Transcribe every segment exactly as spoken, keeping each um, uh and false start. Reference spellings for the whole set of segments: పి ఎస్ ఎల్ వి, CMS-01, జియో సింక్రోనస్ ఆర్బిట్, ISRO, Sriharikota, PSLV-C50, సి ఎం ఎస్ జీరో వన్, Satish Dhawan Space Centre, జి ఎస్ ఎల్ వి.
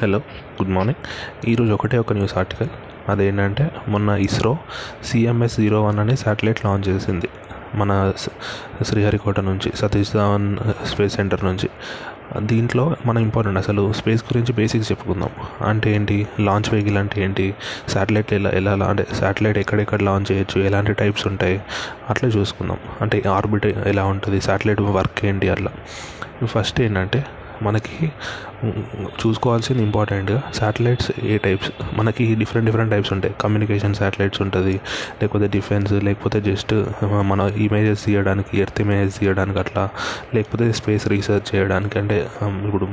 Hello, good morning. ఈరోజు ఒకటే ఒక న్యూస్ ఆర్టికల్, అదేంటంటే మొన్న ISRO సి ఎం ఎస్ జీరో వన్ అనే శాటిలైట్ లాంచ్ చేసింది మన శ్రీహరికోట నుంచి, సతీష్ ధావన్ స్పేస్ సెంటర్ నుంచి. దీంట్లో మనం ఇంపార్టెంట్ అసలు స్పేస్ గురించి బేసిక్స్ చెప్పుకుందాం. అంటే ఏంటి లాంచ్ వెహికల్, అంటే ఏంటి శాటిలైట్, ఎలా ఎలా అంటే శాటిలైట్ ఎక్కడెక్కడ లాంచ్ చేయొచ్చు, ఎలాంటి టైప్స్ ఉంటాయి అట్లా చూసుకుందాం. అంటే ఆర్బిట్ ఎలా ఉంటుంది, శాటిలైట్ వర్క్ ఏంటి, అట్లా. ఫస్ట్ ఏంటంటే మనకి చూసుకోవాల్సింది ఇంపార్టెంట్గా శాటిలైట్స్ ఏ టైప్స్. మనకి డిఫరెంట్ డిఫరెంట్ టైప్స్ ఉంటాయి. కమ్యూనికేషన్ శాటిలైట్స్ ఉంటుంది, లేకపోతే డిఫెన్స్, లేకపోతే జస్ట్ మన ఇమేజెస్ తీయడానికి, ఎర్త్ ఇమేజెస్ తీయడానికి అట్లా, లేకపోతే స్పేస్ రీసెర్చ్ చేయడానికి. అంటే ఇప్పుడు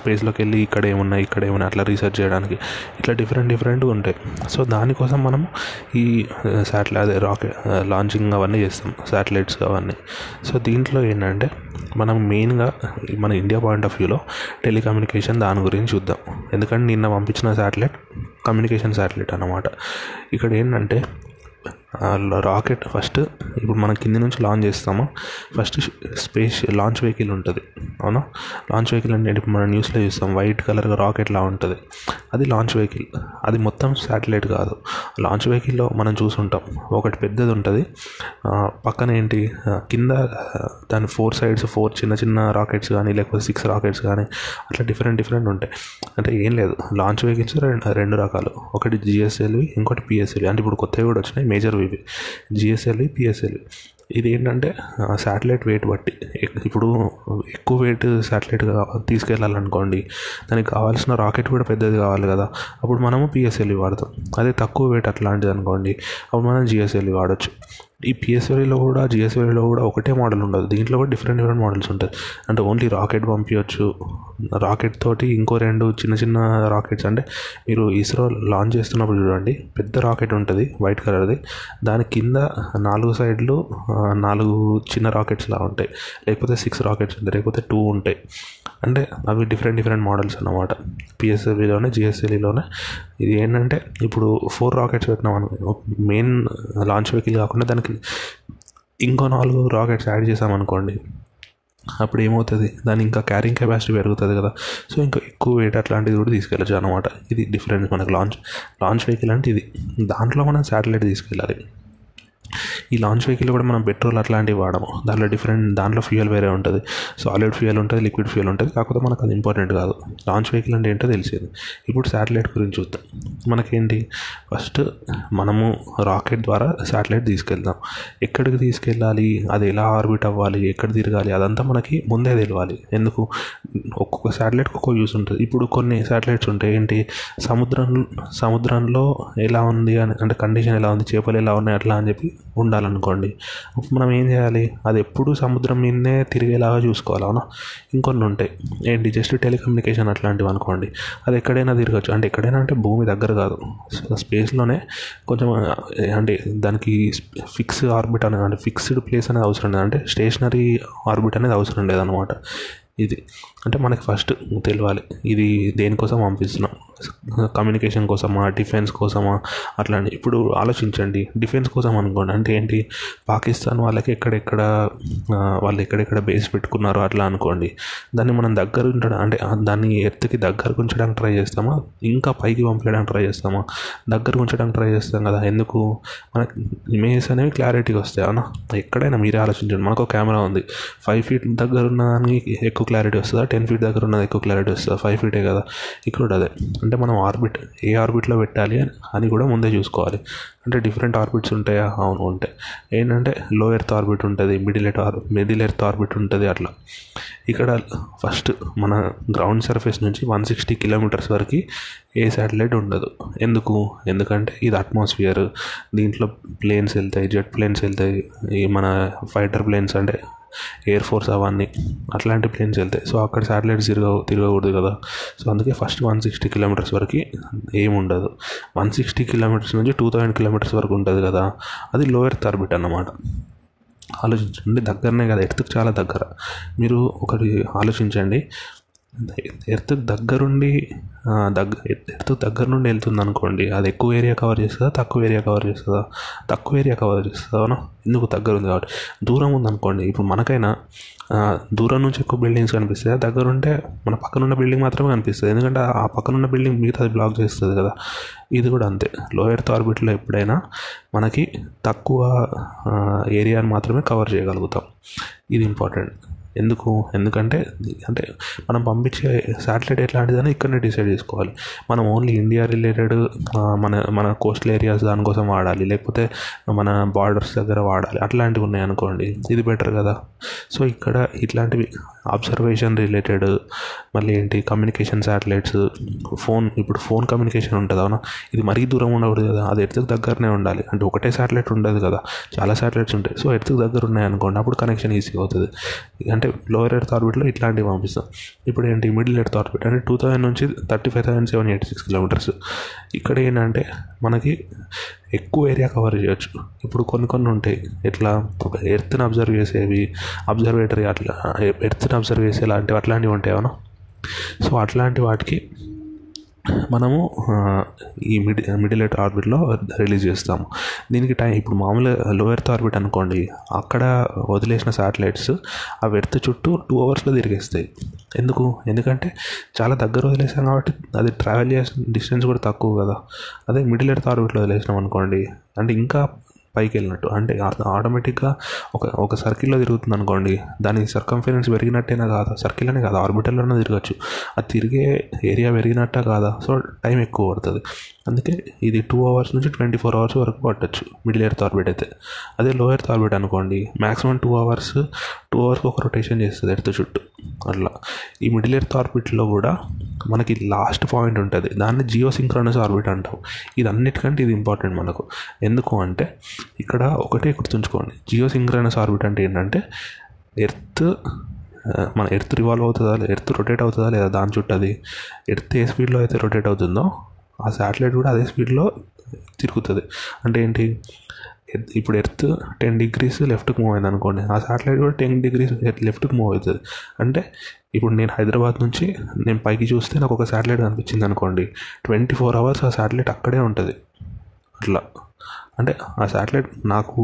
స్పేస్లోకి వెళ్ళి ఇక్కడ ఏమున్నాయి ఇక్కడ ఏమున్నాయి అట్లా రీసెర్చ్ చేయడానికి, ఇట్లా డిఫరెంట్ డిఫరెంట్గా ఉంటాయి. సో దానికోసం మనం ఈ శాటిలైట్ అదే రాకెట్ లాంచింగ్ అవన్నీ చేస్తాం, శాటిలైట్స్ అవన్నీ. సో దీంట్లో ఏంటంటే మనం మెయిన్గా మన ఇండియా పాయింట్ ఆఫ్ వ్యూలో టెలికమ్యూనికేషన్ దాని గురించి చూద్దాం. ఎందుకంటే నిన్న పంపించిన శాటిలైట్ కమ్యూనికేషన్ శాటిలైట్ అన్నమాట. ఇక్కడ ఏంటంటే రాకెట్ ఫస్ట్ ఇప్పుడు మనం కింది నుంచి లాంచ్ చేస్తాము. ఫస్ట్ స్పేస్ లాంచ్ వెహికల్ ఉంటుంది, అవునా. లాంచ్ వెహికల్ అంటే ఇప్పుడు మనం న్యూస్లో చూస్తాం, వైట్ కలర్గా రాకెట్లా ఉంటుంది, అది లాంచ్ వెహికల్. అది మొత్తం శాటిలైట్ కాదు. లాంచ్ వెహికల్లో మనం చూసుంటాం, ఒకటి పెద్దది ఉంటుంది, పక్కన ఏంటి కింద దాని ఫోర్ సైడ్స్ ఫోర్ చిన్న చిన్న రాకెట్స్ కానీ, లేకపోతే సిక్స్ రాకెట్స్ కానీ అట్లా డిఫరెంట్ డిఫరెంట్ ఉంటాయి. అంటే ఏం లేదు, లాంచ్ వెహికల్స్ రెండు రెండు రకాలు, ఒకటి జి ఎస్ ఎల్ వి, ఇంకోటి పి ఎస్ ఎల్ వి. అంటే ఇప్పుడు కొత్తవి కూడా వచ్చినాయి మేజర్ ఇవి, జి ఎస్ ఎల్ వి పి ఎస్ ఎల్ వి. ఇది ఏంటంటే శాటిలైట్ వెయిట్ బట్టి, ఇప్పుడు ఎక్కువ వెయిట్ శాటిలైట్ తీసుకెళ్ళాలనుకోండి, దానికి కావాల్సిన రాకెట్ కూడా పెద్దది కావాలి కదా, అప్పుడు మనము పి ఎస్ ఎల్ వి వాడతాం. అదే తక్కువ వెయిట్ అట్లాంటిది అనుకోండి, అప్పుడు మనం జి ఎస్ ఎల్ వి వాడచ్చు. ఈ పి ఎస్ ఎల్ విలో కూడా జి ఎస్ ఎల్ విలో కూడా ఒకటే మోడల్ ఉండదు, దీంట్లో కూడా డిఫరెంట్ డిఫరెంట్ మోడల్స్ ఉంటాయి. అంటే ఓన్లీ రాకెట్ పంపించవచ్చు, రాకెట్ తోటి ఇంకో రెండు చిన్న చిన్న రాకెట్స్. అంటే మీరు ఇస్రో లాంచ్ చేస్తున్నప్పుడు చూడండి, పెద్ద రాకెట్ ఉంటుంది వైట్ కలర్ది, దాని కింద నాలుగు సైడ్లు నాలుగు చిన్న రాకెట్స్లా ఉంటాయి, లేకపోతే సిక్స్ రాకెట్స్ ఉంటాయి, లేకపోతే టూ ఉంటాయి. అంటే అవి డిఫరెంట్ డిఫరెంట్ మోడల్స్ అన్నమాట పి ఎస్ ఎల్ విలోనే జి ఎస్ ఎల్ విలోనే. ఇది ఏంటంటే ఇప్పుడు ఫోర్ రాకెట్స్ పెట్టినాం అనుకో, మెయిన్ లాంచ్ వెహికల్ కాకుండా దానికి ఇంకో నాలుగు రాకెట్స్ యాడ్ చేసామనుకోండి, అప్పుడు ఏమవుతుంది, దాని ఇంకా క్యారింగ్ కెపాసిటీ పెరుగుతుంది కదా, సో ఇంకా ఎక్కువ వెయిట్ అట్లాంటిది కూడా తీసుకెళ్ళచ్చు అనమాట. ఇది డిఫరెన్స్ మనకు లాంచ్ లాంచ్ వెహికల్ అంటే ఇది. దాంట్లో మనం శాటిలైట్ తీసుకెళ్ళాలి. ఈ లాంచ్ వెహికల్ కూడా మనం పెట్రోల్ అట్లాంటివి వాడము, దాంట్లో డిఫరెంట్ దాంట్లో ఫ్యూయల్ వేరే ఉంటుంది, సాలిడ్ ఫ్యూయల్ ఉంటుంది, లిక్విడ్ ఫ్యూయల్ ఉంటుంది. కాకపోతే మనకు అది ఇంపార్టెంట్ కాదు, లాంచ్ వెహికల్ అంటే ఏంటో తెలిసేది. ఇప్పుడు శాటిలైట్ గురించి చూద్దాం. మనకేంటి ఫస్ట్ మనము రాకెట్ ద్వారా శాటిలైట్ తీసుకెళ్దాం. ఎక్కడికి తీసుకెళ్ళాలి, అది ఎలా ఆర్బిట్ అవ్వాలి, ఎక్కడ తిరగాలి, అదంతా మనకి ముందే తెలియాలి. ఎందుకు, ఒక్కొక్క శాటిలైట్ ఒక్కొక్క యూస్ ఉంటుంది. ఇప్పుడు కొన్ని శాటిలైట్స్ ఉంటాయి ఏంటి, సముద్రం సముద్రంలో ఎలా ఉంది అని, అంటే కండిషన్ ఎలా ఉంది, చేపలు ఎలా ఉన్నాయి అట్లా అని చెప్పి ఉండాలనుకోండి, అప్పుడు మనం ఏం చేయాలి, అది ఎప్పుడు సముద్రం మీదనే తిరిగేలాగా చూసుకోవాలి, అవునా. ఇంకొన్ని ఉంటాయి ఏంటి జస్ట్ టెలికమ్యూనికేషన్ అట్లాంటివి అనుకోండి, అది ఎక్కడైనా తిరగచ్చు. అంటే ఎక్కడైనా అంటే భూమి దగ్గర కాదు, స్పేస్లోనే కొంచెం, అంటే దానికి ఫిక్స్ ఆర్బిట్ అనేది, అంటే ఫిక్స్డ్ ప్లేస్ అనేది అవసరం లేదు, అంటే స్టేషనరీ ఆర్బిట్ అనేది అవసరం లేదనమాట. ఇది అంటే మనకి ఫస్ట్ తెలియాలి, ఇది దేనికోసం పంపిస్తున్నాం, కమ్యూనికేషన్ కోసమా, డిఫెన్స్ కోసమా అట్లాంటి. ఇప్పుడు ఆలోచించండి, డిఫెన్స్ కోసం అనుకోండి, అంటే ఏంటి పాకిస్తాన్ వాళ్ళకి ఎక్కడెక్కడ వాళ్ళు ఎక్కడెక్కడ బేస్ పెట్టుకున్నారో అట్లా అనుకోండి, దాన్ని మనం దగ్గర ఉంచడం, అంటే దాన్ని ఎర్త్కి దగ్గరకు ఉంచడానికి ట్రై చేస్తామా, ఇంకా పైకి పంపించడానికి ట్రై చేస్తామా. దగ్గరకు ఉంచడానికి ట్రై చేస్తాం కదా, ఎందుకు, మనకి ఇమేజెస్ అనేవి క్లారిటీగా వస్తాయి, అవునా. ఎక్కడైనా మీరే ఆలోచించండి, మనకు కెమెరా ఉంది, ఫైవ్ ఫీట్ దగ్గర ఉన్న దానికి ఎక్కువ క్లారిటీ వస్తుందా, టెన్ ఫీట్ దగ్గర ఉన్నది ఎక్కువ క్లారిటీ వస్తుందా, ఫైవ్ ఫీటే కదా. ఇక్కడ అదే, అంటే మనం ఆర్బిట్ ఏ ఆర్బిట్లో పెట్టాలి అని కూడా ముందే చూసుకోవాలి. అంటే డిఫరెంట్ ఆర్బిట్స్ ఉంటాయా, అవును ఉంటాయి. ఏంటంటే లో ఎర్త్ ఆర్బిట్ ఉంటుంది, middle earth or middle earth orbit ఉంటుంది అట్లా. ఇక్కడ ఫస్ట్ మన గ్రౌండ్ సర్ఫేస్ నుంచి వన్ సిక్స్టీ కిలోమీటర్స్ వరకు ఏ శాటిలైట్ ఉండదు. ఎందుకు, ఎందుకంటే ఇది అట్మాస్ఫియర్, దీంట్లో ప్లేన్స్ వెళ్తాయి, జెట్ ప్లేన్స్ వెళ్తాయి, ఈ మన ఫైటర్ ప్లేన్స్ అంటే ఎయిర్ ఫోర్స్ అవన్నీ అట్లాంటి ప్లేన్స్ వెళ్తాయి. సో అక్కడ శాటిలైట్స్ తిరగ తిరగకూడదు కదా, సో అందుకే ఫస్ట్ వన్ సిక్స్టీ కిలోమీటర్స్ వరకు ఏముండదు. వన్ సిక్స్టీ కిలోమీటర్స్ నుంచి టూ థౌజండ్ కిలోమీటర్స్ వరకు ఉంటుంది కదా, అది లో ఎర్త్ ఆర్బిట్ అన్నమాట. ఆలోచించండి, దగ్గరనే కదా, ఎర్త్కి చాలా దగ్గర. మీరు ఒకటి ఆలోచించండి, ఎర్త్ దగ్గరుండి దగ్గ ఎర్త్ దగ్గర నుండి వెళ్తుంది అనుకోండి, అది ఎక్కువ ఏరియా కవర్ చేస్తుందా తక్కువ ఏరియా కవర్ చేస్తుందా? తక్కువ ఏరియా కవర్ చేస్తుందా, ఎందుకు దగ్గర ఉంది కాబట్టి. దూరం ఉందనుకోండి, ఇప్పుడు మనకైనా దూరం నుంచి ఎక్కువ బిల్డింగ్స్ కనిపిస్తాయి, దగ్గరుంటే మన పక్కనున్న బిల్డింగ్ మాత్రమే కనిపిస్తుంది, ఎందుకంటే ఆ పక్కనున్న బిల్డింగ్ మిగతా అది బ్లాక్ చేస్తుంది కదా. ఇది కూడా అంతే, లో ఎర్త్ ఆర్బిట్లో ఎప్పుడైనా మనకి తక్కువ ఏరియాని మాత్రమే కవర్ చేయగలుగుతాం. ఇది ఇంపార్టెంట్. ఎందుకు ఎందుకంటే అంటే మనం పంపించే శాటిలైట్ ఎట్లాంటిదని ఇక్కడనే డిసైడ్ చేసుకోవాలి. మనం ఓన్లీ ఇండియా రిలేటెడ్ మన మన కోస్టల్ ఏరియాస్ దానికోసం వాడాలి, లేకపోతే మన బార్డర్స్ దగ్గర వాడాలి, అట్లాంటివి ఉన్నాయనుకోండి, ఇది బెటర్ కదా. సో ఇక్కడ ఇట్లాంటివి అబ్జర్వేషన్ రిలేటెడ్, మళ్ళీ ఏంటి కమ్యూనికేషన్ శాటిలైట్స్, ఫోన్, ఇప్పుడు ఫోన్ కమ్యూనికేషన్ ఉంటుంది అవునా, ఇది మరీ దూరం ఉండకూడదు కదా, అది ఎర్త్ దగ్గరనే ఉండాలి. అంటే ఒకటే శాటిలైట్ ఉండదు కదా, చాలా శాటిలైట్స్ ఉంటాయి. సో ఎర్త్ దగ్గర ఉన్నాయనుకోండి అప్పుడు కనెక్షన్ ఈజీగా అవుతుంది. అంటే లోయర్ ఎర్త్ ఆర్బిట్లో ఇట్లాంటివి పంపిస్తాం. ఇప్పుడు ఏంటి మిడిల్ ఎర్త్ ఆర్బిట్ అంటే టూ థౌజండ్ నుంచి thirty five thousand seven eighty six kilometres. ఇక్కడ ఏంటంటే మనకి ఎక్కువ ఏరియా కవర్ చేయొచ్చు. ఇప్పుడు కొన్ని కొన్ని ఉంటాయి ఇట్లా ఎర్త్ని అబ్జర్వ్ చేసేవి, అబ్జర్వేటరీ అట్లా ఎర్త్ని అబ్జర్వ్ చేసే లాంటివి, అట్లాంటివి ఉంటాయి అవునా. సో అట్లాంటి వాటికి మనము ఈ మిడి మిడిల్ ఎర్త్ ఆర్బిట్లో రిలీజ్ చేస్తాము. దీనికి టైం, ఇప్పుడు మామూలు లో ఎర్త్ ఆర్బిట్ అనుకోండి, అక్కడ వదిలేసిన శాటిలైట్స్ ఆ ఎర్త్ చుట్టూ టూ అవర్స్లో తిరిగేస్తాయి. ఎందుకు? ఎందుకంటే చాలా దగ్గర వదిలేసాం కాబట్టి అది ట్రావెల్ చేసిన డిస్టెన్స్ కూడా తక్కువ కదా. అదే మిడిల్ ఎర్త్ ఆర్బిట్లో వదిలేసినాం అనుకోండి అంటే ఇంకా పైకి వెళ్ళినట్టు, అంటే ఆటోమేటిక్గా ఒక ఒక సర్కిల్లో తిరుగుతుంది అనుకోండి, దాని సర్కంఫరెన్స్ పెరిగినట్టేనా కాదా? సర్కిల్ అనే కాదు, ఆర్బిటల్లోనే తిరగచ్చు, అది తిరిగే ఏరియా పెరిగినట్ట కాదా? సో టైం ఎక్కువ పడుతుంది. అందుకే ఇది టూ అవర్స్ నుంచి ట్వంటీ ఫోర్ అవర్స్ వరకు పట్టచ్చు మిడిల్ ఎర్త్ ఆర్బిట్ అయితే. అదే లో ఎర్త్ ఆర్బిట్ అనుకోండి maximum two hours two hours ఒక రొటేషన్ చేస్తుంది ఎర్త్ చుట్టూ. అట్లా ఈ మిడిల్ ఎర్త్ ఆర్బిట్లో కూడా మనకి లాస్ట్ పాయింట్ ఉంటుంది, దాన్ని జియో సింక్రోనస్ ఆర్బిట్ అంటాం. ఇది అన్నిటికంటే ఇది ఇంపార్టెంట్ మనకు. ఎందుకు అంటే ఇక్కడ ఒకటే గుర్తుంచుకోండి, జియో సింక్రోనస్ ఆర్బిట్ అంటే ఏంటంటే ఎర్త్ మన ఎర్త్ రివాల్వ్ అవుతుందా, ఎర్త్ రొటేట్ అవుతుందా లేదా, దాని చుట్టూ అది ఎర్త్ ఏ స్పీడ్లో అయితే రొటేట్ అవుతుందో ఆ శాటిలైట్ కూడా అదే స్పీడ్లో తిరుగుతుంది. అంటే ఏంటి, ఇప్పుడు ఎర్త్ టెన్ డిగ్రీస్ లెఫ్ట్కి మూవ్ అయింది అనుకోండి, ఆ శాటిలైట్ కూడా టెన్ డిగ్రీస్ లెఫ్ట్కి మూవ్ అవుతుంది. అంటే ఇప్పుడు నేను హైదరాబాద్ నుంచి నేను పైకి చూస్తే నాకు ఒక శాటిలైట్ కనిపించింది అనుకోండి, ట్వంటీ ఫోర్ అవర్స్ ఆ శాటిలైట్ అక్కడే ఉంటుంది. అట్లా అంటే ఆ శాటిలైట్ నాకు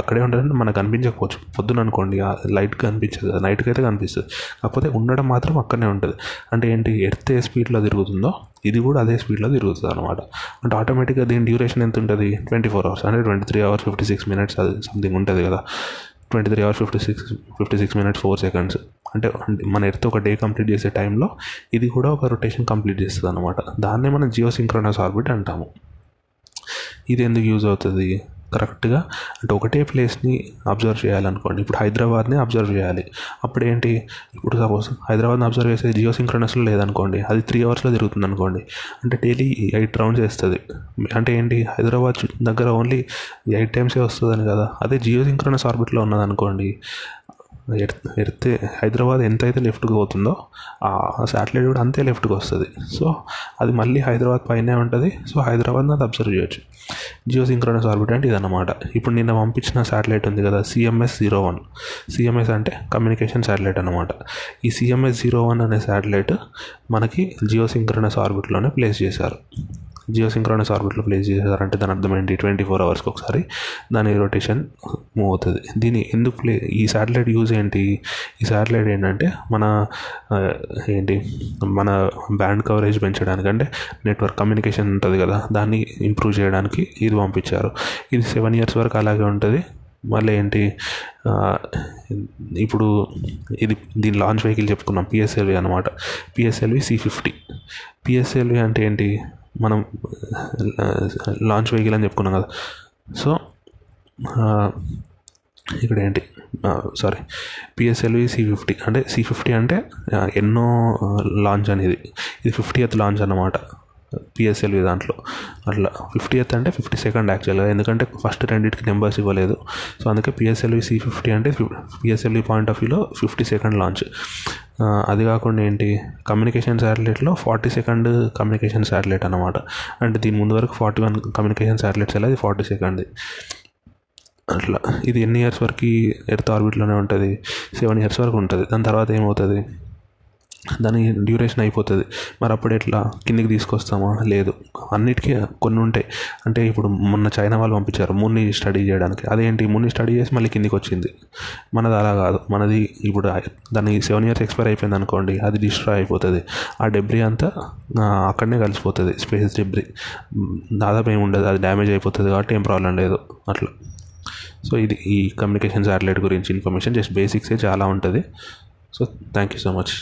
అక్కడే ఉంటుందంటే మనకు కనిపించకపోవచ్చు, పొద్దున అనుకోండి ఆ లైట్ కనిపించదు, నైట్కి అయితే కనిపిస్తుంది, కాకపోతే ఉండడం మాత్రం అక్కడనే ఉంటుంది. అంటే ఏంటి, ఎర్త్ ఏ స్పీడ్లో తిరుగుతుందో ఇది కూడా అదే స్పీడ్లో తిరుగుతుంది అనమాట. అంటే ఆటోమేటిక్గా దీని డ్యూరేషన్ ఎంత ఉంటుంది, ట్వంటీ ఫోర్ అవర్స్ అంటే twenty three hours fifty six minutes అది సంథింగ్ ఉంటుంది కదా, twenty three hours fifty six fifty six minutes four seconds అంటే మన ఎర్త్ ఒక డే కంప్లీట్ చేసే టైంలో ఇది కూడా ఒక రొటేషన్ కంప్లీట్ చేస్తుంది అనమాట. దాన్నే మనం జియో సింక్రోనస్ ఆర్బిట్ అంటాము. ఇది ఎందుకు యూజ్ అవుతుంది, కరెక్ట్గా అంటే ఒకటే ప్లేస్ని అబ్జర్వ్ చేయాలనుకోండి, ఇప్పుడు హైదరాబాద్ని అబ్జర్వ్ చేయాలి, అప్పుడు ఏంటి, ఇప్పుడు సపోజ్ హైదరాబాద్ని అబ్జర్వ్ చేసేది జియో సింక్రోనస్లో లేదనుకోండి, అది త్రీ అవర్స్లో తిరుగుతుంది అనుకోండి, అంటే డైలీ ఎయిట్ రౌండ్స్ వేస్తుంది. అంటే ఏంటి, హైదరాబాద్ దగ్గర ఓన్లీ ఎయిట్ టైమ్సే వస్తుందని కదా. అదే జియో సింక్రోనస్ ఆర్బిట్లో ఉన్నదనుకోండి, ఎర్త్ ఎర్త్ హైదరాబాద్ ఎంత అయితే లెఫ్ట్కి పోతుందో ఆ శాటిలైట్ కూడా అంతే లెఫ్ట్కి వస్తుంది. సో అది మళ్ళీ హైదరాబాద్ పైనే ఉంటుంది. సో హైదరాబాద్ని అది అబ్జర్వ్ చేయొచ్చు. జియో సింక్రోనస్ ఆర్బిట్ అంటే ఇదన్నమాట. ఇప్పుడు నిన్న పంపించిన శాటిలైట్ ఉంది కదా, సిఎంఎస్ జీరో వన్, సిఎంఎస్ అంటే కమ్యూనికేషన్ శాటిలైట్ అనమాట. ఈ సిఎంఎస్ జీరో వన్ అనే శాటిలైట్ మనకి జియో సింక్రోనస్ ఆర్బిట్లోనే ప్లేస్ చేశారు. జియో సింక్రోనస్ ఆర్బిట్లో ప్లేస్ చేశారంటే దాని అర్థం ఏంటి, ట్వంటీ ఫోర్ అవర్స్కి ఒకసారి దాని రొటేషన్ మూవ్ అవుతుంది. దీని ఎందుకు ప్లే ఈ శాటిలైట్ యూజ్ ఏంటి, ఈ శాటిలైట్ ఏంటంటే మన ఏంటి మన బ్యాండ్ కవరేజ్ పెంచడానికి, అంటే నెట్వర్క్ కమ్యూనికేషన్ ఉంటుంది కదా దాన్ని ఇంప్రూవ్ చేయడానికి ఇది పంపించారు. ఇది సెవెన్ ఇయర్స్ వరకు అలాగే ఉంటుంది. మళ్ళీ ఏంటి, ఇప్పుడు ఇది దీని లాంచ్ వెహికల్ చెప్పుకున్నాం, పిఎస్ఎల్వి అనమాట, పిఎస్ఎల్వి సి ఫిఫ్టీ. పిఎస్ఎల్వి అంటే ఏంటి, మనం లాంచ్ వెహికల్ అని చెప్పుకున్నాం కదా. సో ఇక్కడ ఏంటి సారీ పిఎస్ఎల్వి సి ఫిఫ్టీ, అంటే సి ఫిఫ్టీ అంటే ఎన్నో లాంచ్ అనేది, ఇది ఫిఫ్టీయత్ లాంచ్ అన్నమాట పిఎస్ఎల్వి దాంట్లో. అట్లా ఫిఫ్టీయత్ అంటే ఫిఫ్టీ సెకండ్ యాక్చువల్గా, ఎందుకంటే ఫస్ట్ రెండింటికి నెంబర్స్ ఇవ్వలేదు. సో అందుకే పిఎస్ఎల్వి సి ఫిఫ్టీ అంటే పిఎస్ఎల్వి పాయింట్ ఆఫ్ వ్యూలో ఫిఫ్టీ సెకండ్ లాంచ్. అది కాకుండా ఏంటి, కమ్యూనికేషన్ శాటిలైట్లో ఫార్టీ సెకండ్ కమ్యూనికేషన్ శాటిలైట్ అనమాట. అంటే దీని ముందు వరకు ఫార్టీ వన్ కమ్యూనికేషన్ శాటిలైట్స్ వెళ్ళి అది ఫార్టీ సెకండ్ది. అట్లా ఇది ఎన్ని ఇయర్స్ వరకు ఎర్త్ ఆర్బిట్లోనే ఉంటుంది, సెవెన్ ఇయర్స్ వరకు ఉంటుంది. దాని తర్వాత ఏమవుతుంది, దాని డ్యూరేషన్ అయిపోతుంది. మరి అప్పుడు ఎట్లా కిందికి తీసుకొస్తామా? లేదు, అన్నిటికీ కొన్ని ఉంటాయి. అంటే ఇప్పుడు మొన్న చైనా వాళ్ళు పంపించారు మూన్ని స్టడీ చేయడానికి. అదేంటి, మూన్ని స్టడీ చేసి మళ్ళీ కిందికి వచ్చింది. మనది అలా కాదు. మనది ఇప్పుడు దాని సెవెన్ ఇయర్స్ ఎక్స్పైర్ అయిపోయింది అనుకోండి, అది డిస్ట్రాయ్ అయిపోతుంది. ఆ డెబ్రీ అంతా అక్కడనే కలిసిపోతుంది. స్పేస్ డెబ్రీ దాదాపు ఏమి ఉండదు, అది డ్యామేజ్ అయిపోతుంది. కాబట్టి ఏం ప్రాబ్లం లేదు అట్లా. సో ఇది ఈ కమ్యూనికేషన్ శాటిలైట్ గురించి ఇన్ఫర్మేషన్. జస్ట్ బేసిక్సే చాలా ఉంటుంది. So thank you so much.